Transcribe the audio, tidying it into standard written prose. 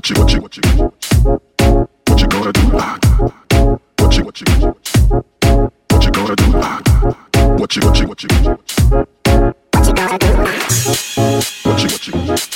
what you gonna do? What you gonna do? What you gonna do? What you gonna do?